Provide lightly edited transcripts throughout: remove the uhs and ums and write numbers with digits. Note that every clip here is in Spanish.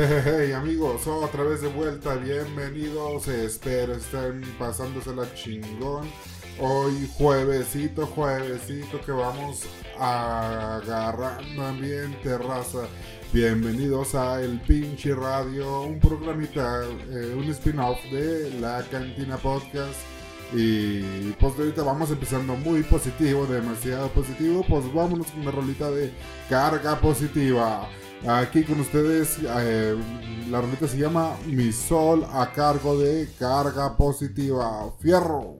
Hey amigos, otra vez de vuelta, bienvenidos, espero estén pasándosela chingón. Hoy juevesito que vamos agarrando ambiente, raza. Bienvenidos a El Pinchi Radio, un programita, un spin-off de La Cantina Podcast. Y pues ahorita vamos empezando muy positivo, demasiado positivo, pues vámonos con una rolita de Carga Positiva. Aquí con ustedes, la rolita se llama Mi Sol, a cargo de Carga Positiva. ¡Fierro!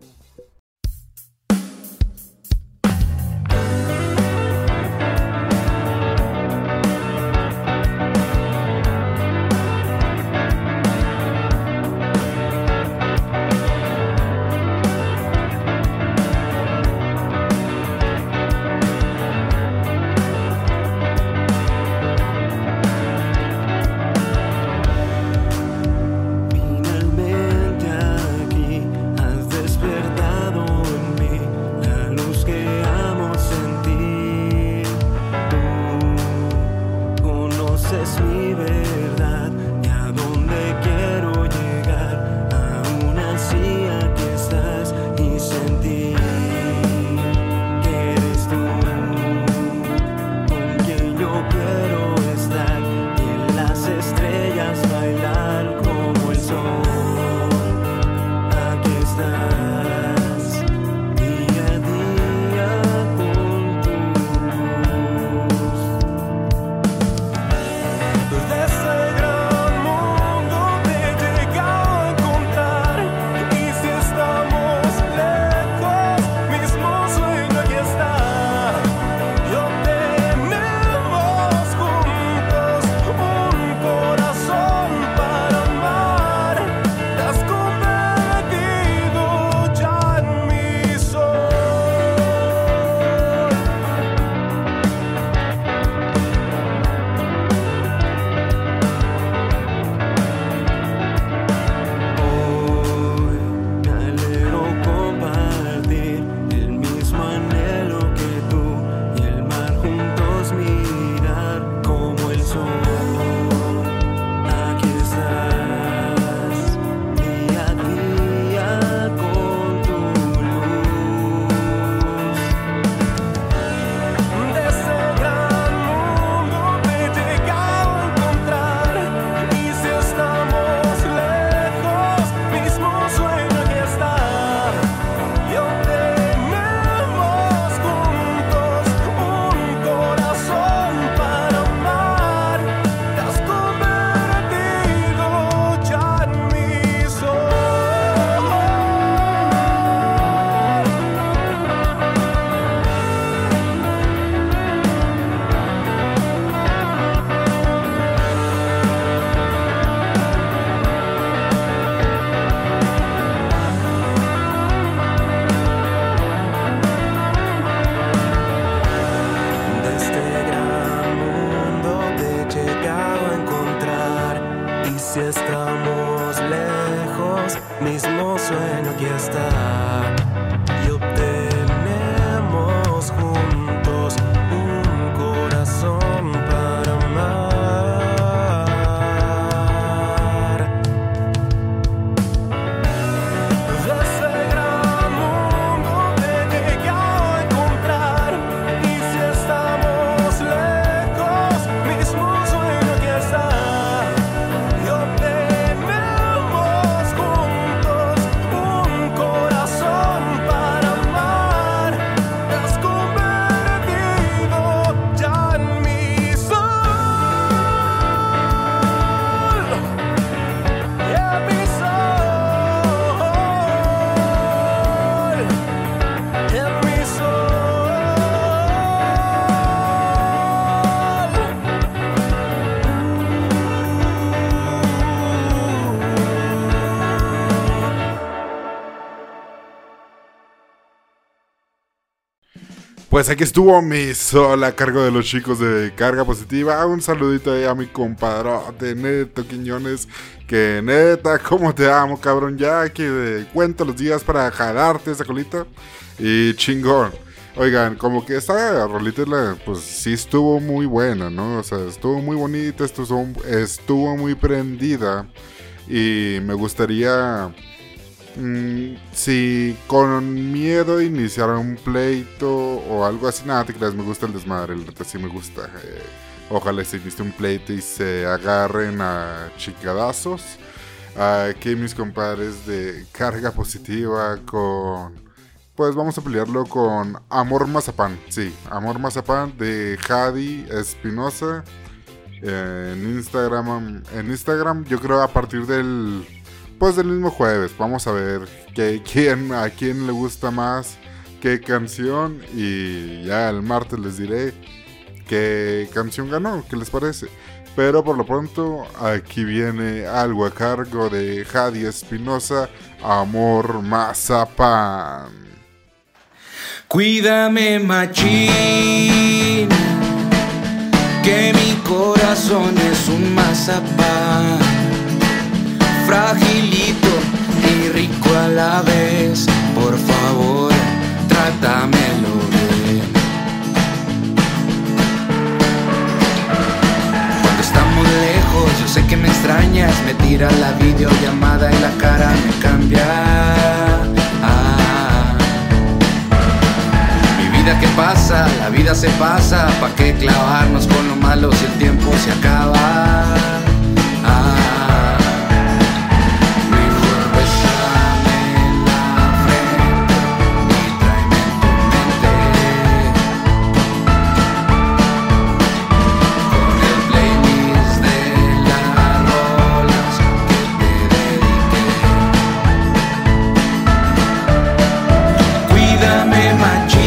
Pues aquí estuvo Mi Sol a cargo de los chicos de Carga Positiva. Un saludito ahí a mi compadrote Neto Quiñones, que neta, cómo te amo, cabrón, ya que cuento los días para jalarte esa colita y chingón. Oigan, como que esta rolita, pues sí estuvo muy buena, ¿no? O sea, estuvo muy bonita, estuvo muy prendida. Y me gustaría, si con miedo iniciara un pleito o algo así, nada, te creas, me gusta el desmadre, el reto sí me gusta. Ojalá se inicie un pleito y se agarren a chingadazos. Aquí mis compadres de Carga Positiva con... pues vamos a pelearlo con Amor Mazapán. Sí, Amor Mazapán de Jadi Espinoza. En Instagram, yo creo a partir del... pues del mismo jueves. Vamos a ver a quién le gusta más qué canción. Y ya el martes les diré qué canción ganó, qué les parece. Pero por lo pronto, aquí viene algo a cargo de Jadi Espinoza, Amor Mazapán. Cuídame machín, que mi corazón es un mazapán, fragilito y rico a la vez. Por favor, trátamelo bien. Cuando estamos lejos, yo sé que me extrañas, me tira la videollamada y la cara me cambia. ¿Qué pasa? La vida se pasa, ¿pa' qué clavarnos con lo malo si el tiempo se acaba? Mejor bésame en la frente y tráeme en tu mente, con el playlist de las rolas que te dediqué. Cuídame machín,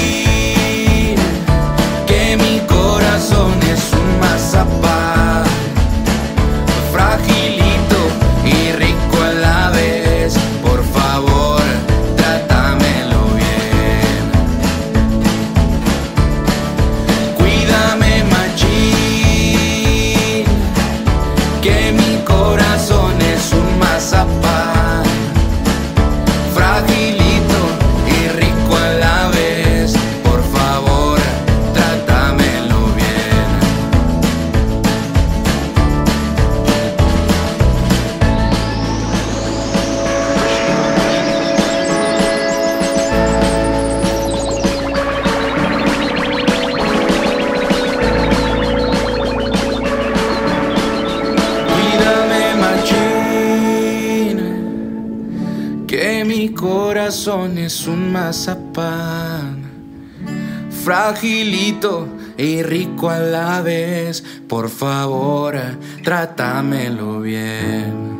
es un mazapán, fragilito y rico a la vez. Por favor, trátamelo bien. Cuídame machín, que mi corazón es un mazapán, fragilito. Es un mazapán, fragilito y rico a la vez. Por favor, trátamelo bien.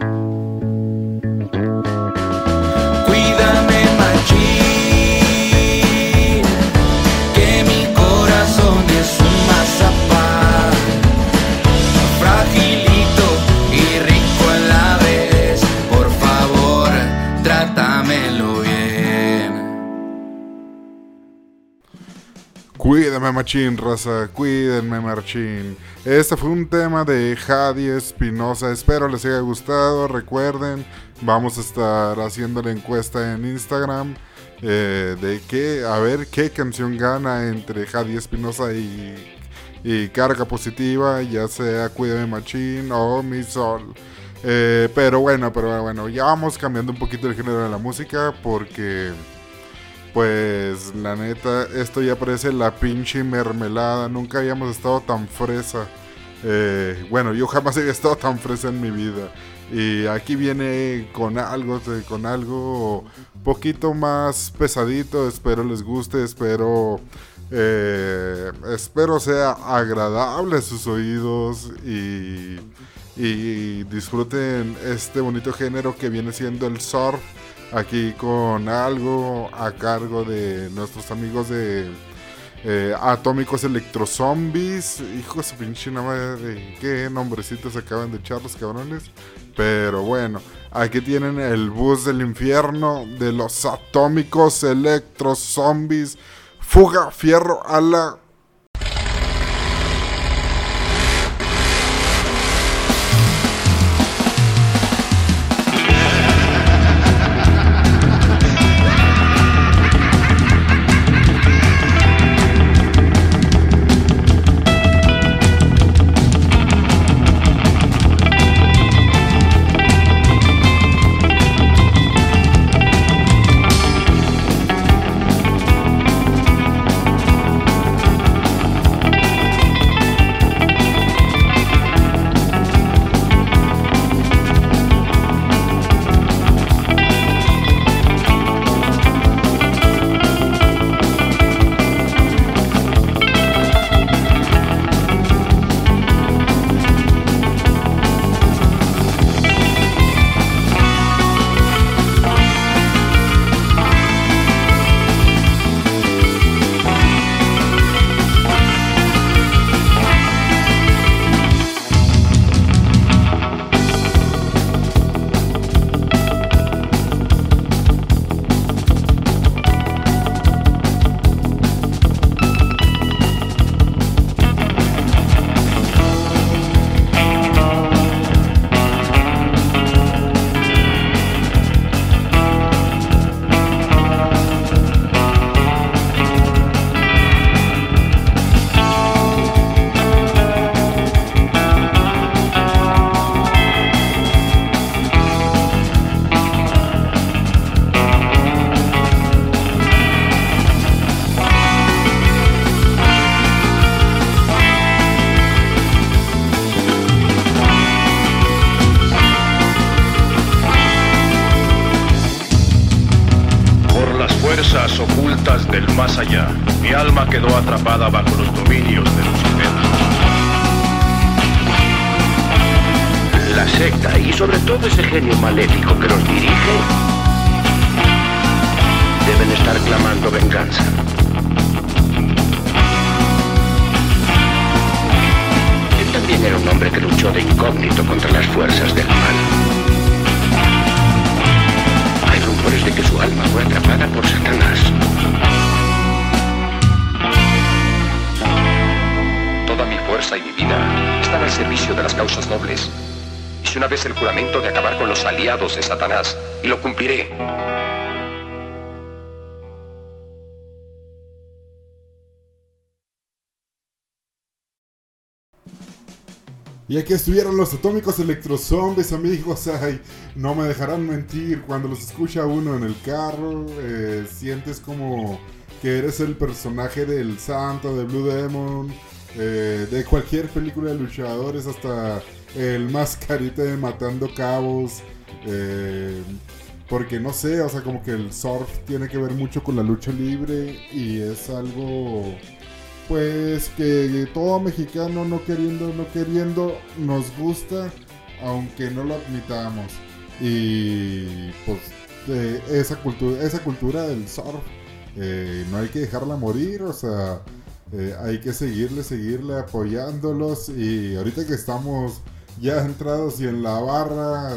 Cuídame machín, que mi corazón es un mazapán, fragilito y rico a la vez. Por favor, trátamelo bien. Cuídame machín, raza, cuídenme machín. Este fue un tema de Jadi Espinoza, espero les haya gustado. Recuerden, vamos a estar haciendo la encuesta en Instagram de que, a ver qué canción gana entre Jadi Espinoza y Carga Positiva, ya sea Cuídame machín o Mi Sol. Pero bueno, ya vamos cambiando un poquito el género de la música porque... pues la neta, esto ya parece la pinche mermelada. Nunca habíamos estado tan fresa. Bueno, yo jamás había estado tan fresa en mi vida. Y aquí viene con algo poquito más pesadito. Espero les guste, espero sea agradable a sus oídos y disfruten este bonito género que viene siendo el surf. Aquí con algo a cargo de nuestros amigos de Atómicos Elektrozombies. Hijo de su pinche madre, qué nombrecitos acaban de echar los cabrones. Pero bueno, aquí tienen el bus del infierno de los Atómicos Elektrozombies. Fuga, fierro a la... del más allá. Mi alma quedó atrapada bajo los dominios de Lucifer. La secta y sobre todo ese genio maléfico que los dirige deben estar clamando venganza. Él también era un hombre que luchó de incógnito contra las fuerzas del mal. De que su alma fue atrapada por Satanás. Toda mi fuerza y mi vida están al servicio de las causas nobles. Hice una vez el juramento de acabar con los aliados de Satanás y lo cumpliré. Y aquí estuvieron los Atómicos Elektrozombies, amigos. Ay, no me dejarán mentir, cuando los escucha uno en el carro, sientes como que eres el personaje del Santo, de Blue Demon, de cualquier película de luchadores, hasta el mascarita de Matando Cabos, porque no sé, o sea, como que el surf tiene que ver mucho con la lucha libre y es algo... Pues que todo mexicano, no queriendo, nos gusta, aunque no lo admitamos. Y pues esa cultura del surf, no hay que dejarla morir, o sea, hay que seguirle apoyándolos. Y ahorita que estamos ya entrados y en la barra,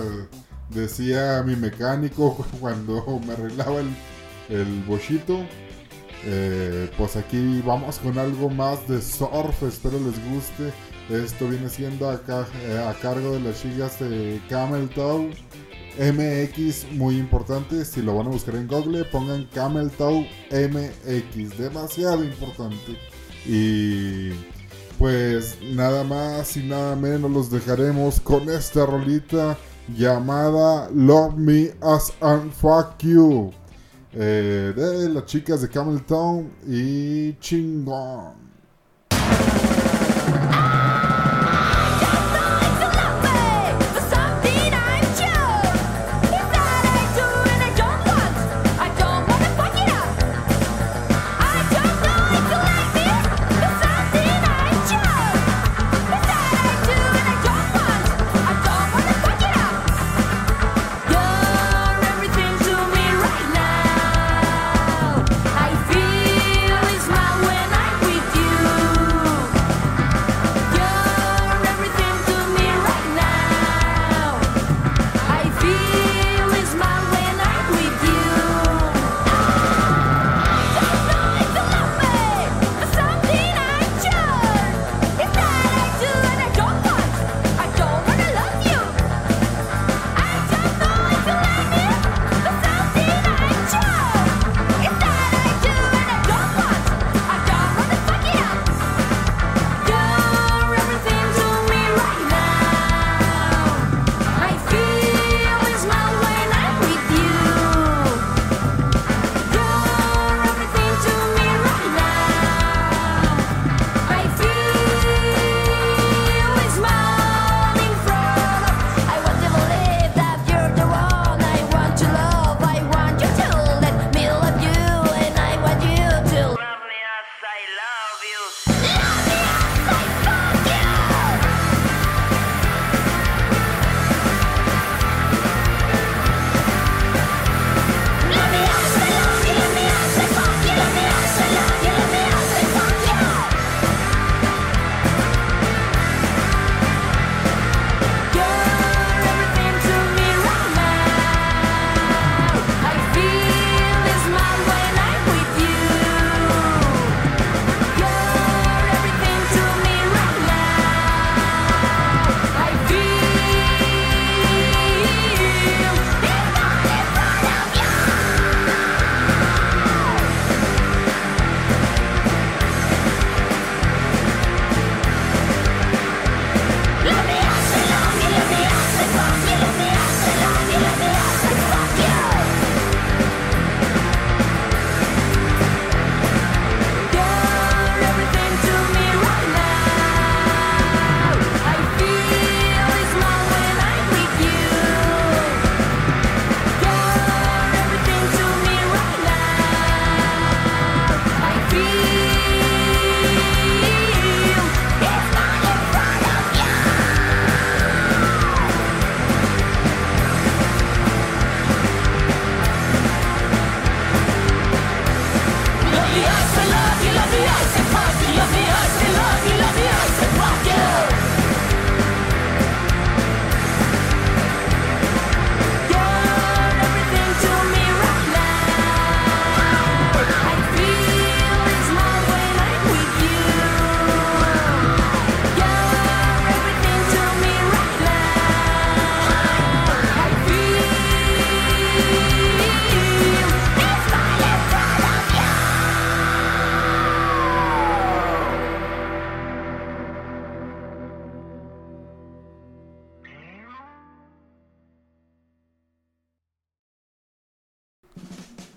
decía mi mecánico cuando me arreglaba el bochito, pues aquí vamos con algo más de surf, espero les guste. Esto viene siendo a cargo de las chicas de Cameltoe MX, muy importante. Si lo van a buscar en Google, pongan Cameltoe MX, demasiado importante. Y pues nada más y nada menos, los dejaremos con esta rolita llamada Love Me As and Fuck You, de las chicas de Cameltoe y chingón. Yeah.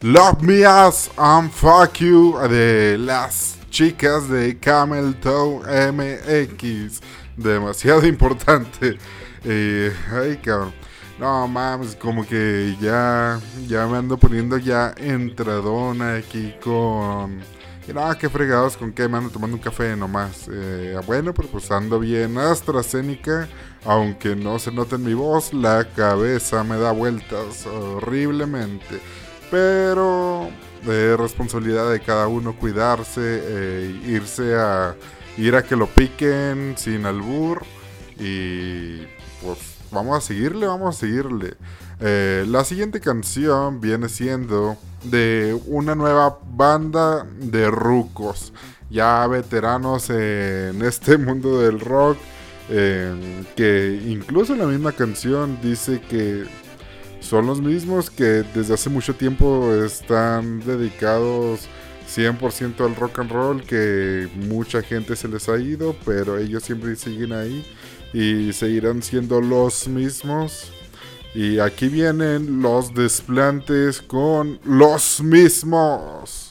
Love Me As and Fuck You de las chicas de Cameltoe MX. Demasiado importante. Ay, cabrón. No mames, como que ya me ando poniendo ya entradona aquí con... No, qué fregados, con qué me ando tomando un café nomás. Bueno, pero pues ando bien AstraZeneca. Aunque no se note en mi voz, la cabeza me da vueltas horriblemente. Pero responsabilidad de cada uno cuidarse, ir a que lo piquen sin albur. Y pues vamos a seguirle. La siguiente canción viene siendo de una nueva banda de rucos, ya veteranos en este mundo del rock, que incluso en la misma canción dice que son los mismos que desde hace mucho tiempo están dedicados 100% al rock and roll, que mucha gente se les ha ido, pero ellos siempre siguen ahí y seguirán siendo los mismos. Y aquí vienen los Desplantes con Los Mismos.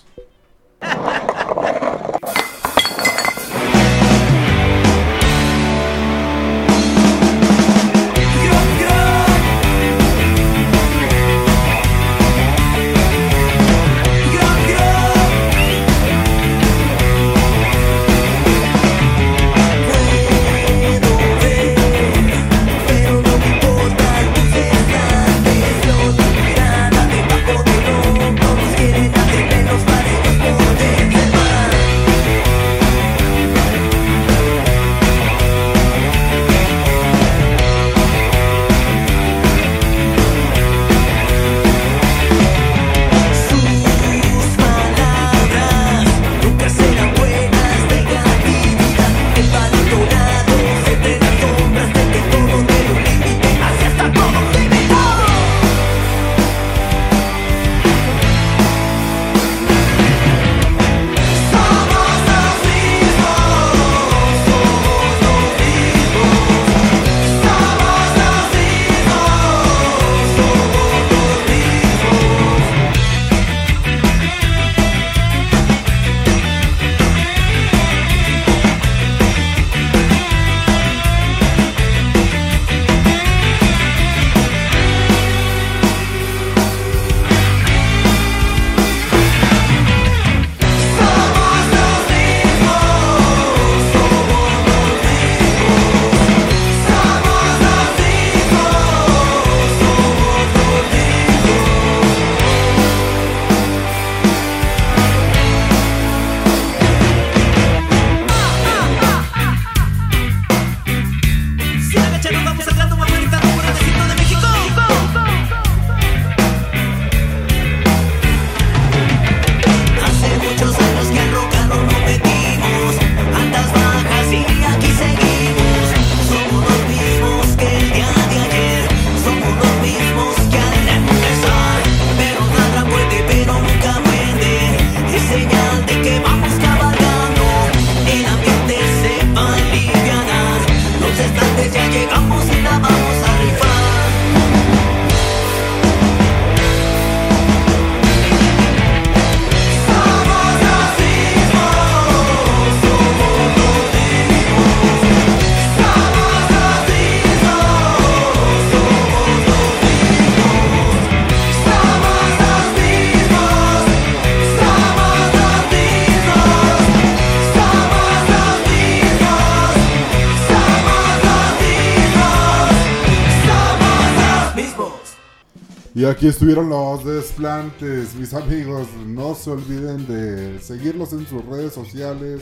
Y aquí estuvieron los Desplantes, mis amigos. No se olviden de seguirlos en sus redes sociales,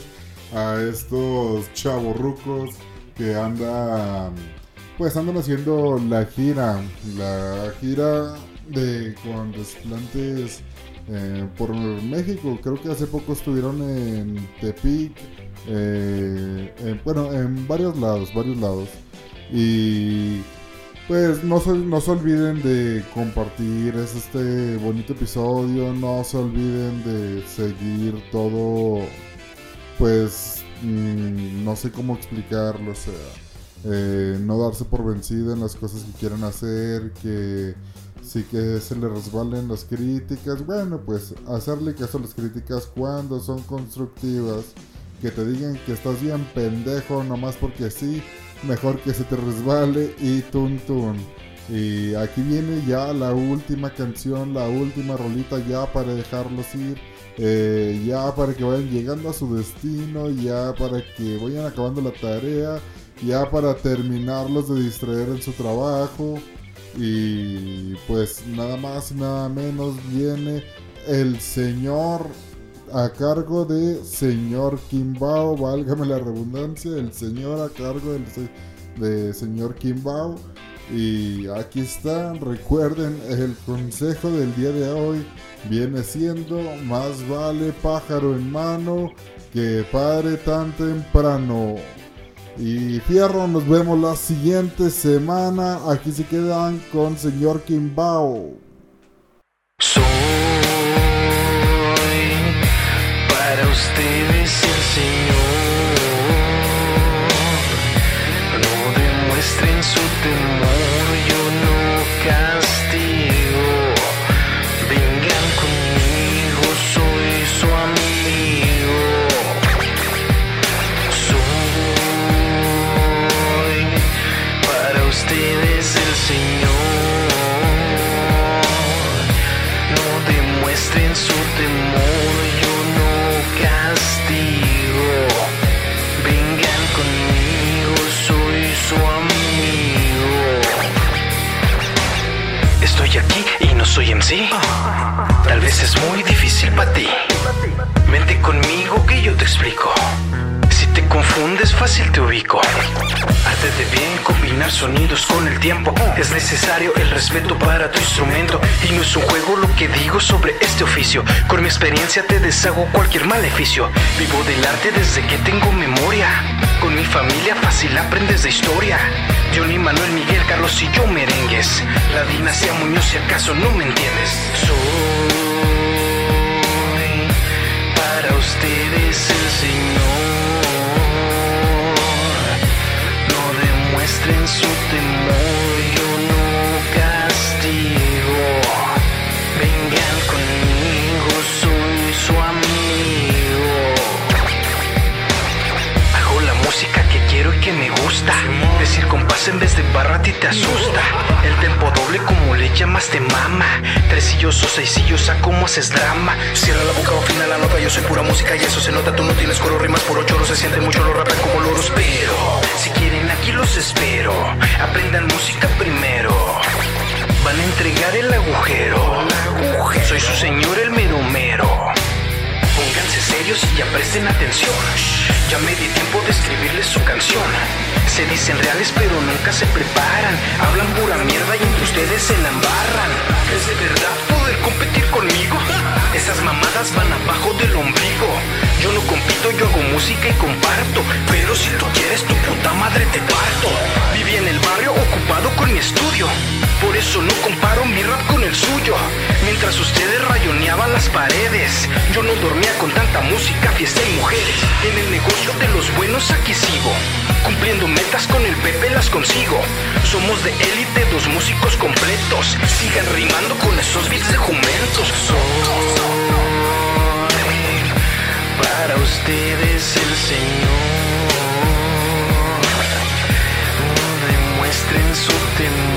a estos chavorrucos que andan, pues andan haciendo la gira de con Desplantes por México. Creo que hace poco estuvieron en Tepic, bueno, en varios lados. Y pues no se olviden de compartir este bonito episodio, no se olviden de seguir todo, pues no sé cómo explicarlo, o sea, no darse por vencida en las cosas que quieran hacer, que sí que se les resbalen las críticas. Bueno, pues hacerle caso a las críticas cuando son constructivas, que te digan que estás bien pendejo nomás porque sí. Mejor que se te resbale y tun tun. Y aquí viene ya la última canción, la última rolita ya para dejarlos ir, ya para que vayan llegando a su destino, ya para que vayan acabando la tarea, ya para terminarlos de distraer en su trabajo. Y pues nada más, nada menos viene el señor a cargo de señor Kimbao, válgame la redundancia, el señor a cargo de señor Kimbao. Y aquí está, recuerden, el consejo del día de hoy viene siendo: más vale pájaro en mano que pare tan temprano. Y fierro, nos vemos la siguiente semana. Aquí se quedan con señor Kimbao. Para ustedes el Señor, no demuestren su temor, yo no castigo, vengan conmigo, soy su amigo, soy para ustedes el Señor, no demuestren su temor, yo no castigo, vengan conmigo, soy su amigo. Estoy aquí y no soy MC, tal vez es muy difícil para ti, vente conmigo que yo te explico, si te confundes fácil te ubico. Arte de bien combinar sonidos con el tiempo, es necesario el respeto para tu instrumento, y no es un juego lo que digo sobre este oficio, con mi experiencia te deshago cualquier maleficio. Vivo del arte desde que tengo memoria, con mi familia fácil aprendes de historia, Johnny, Manuel, Miguel, Carlos y yo merengues, la dinastía Muñoz si acaso no me entiendes. Soy para ustedes el Señor, muestren su temor, yo no castigo, vengan conmigo, soy su amigo. Hago la música que quiero y que me gusta, decir compás en vez de barra a ti te asusta, el tempo doble como le llamas te mama, tresillos o seisillos a cómo haces drama, cierra la boca o afina la nota, yo soy pura música y eso se nota, tú no tienes coro, rimas puro choro, se siente mucho, lo rapan como loros, pero si quieren aquí los espero, aprendan música primero, van a entregar el agujero, soy su señor el mero mero, pónganse serios y ya presten atención, ya me di tiempo de escribirles su canción, se dicen reales pero nunca se preparan, hablan pura mierda y entre ustedes se la embarran, ¿es de verdad poder competir conmigo? Esas mamadas van abajo del ombligo, yo no compito, yo hago música y comparto, pero si tú quieres tu puta madre te parto. Viví en el barrio ocupado con mi estudio, por eso no comparo mi rap con el suyo, mientras ustedes rayoneaban las paredes, yo no dormía con tanta música, fiesta y mujeres, en el negocio de los buenos aquí sigo, cumpliendo metas con el Pepe las consigo, somos de élite, dos músicos completos, sigan rimando con esos beats de jumentos. Soy para ustedes el Señor, no demuestren su temor,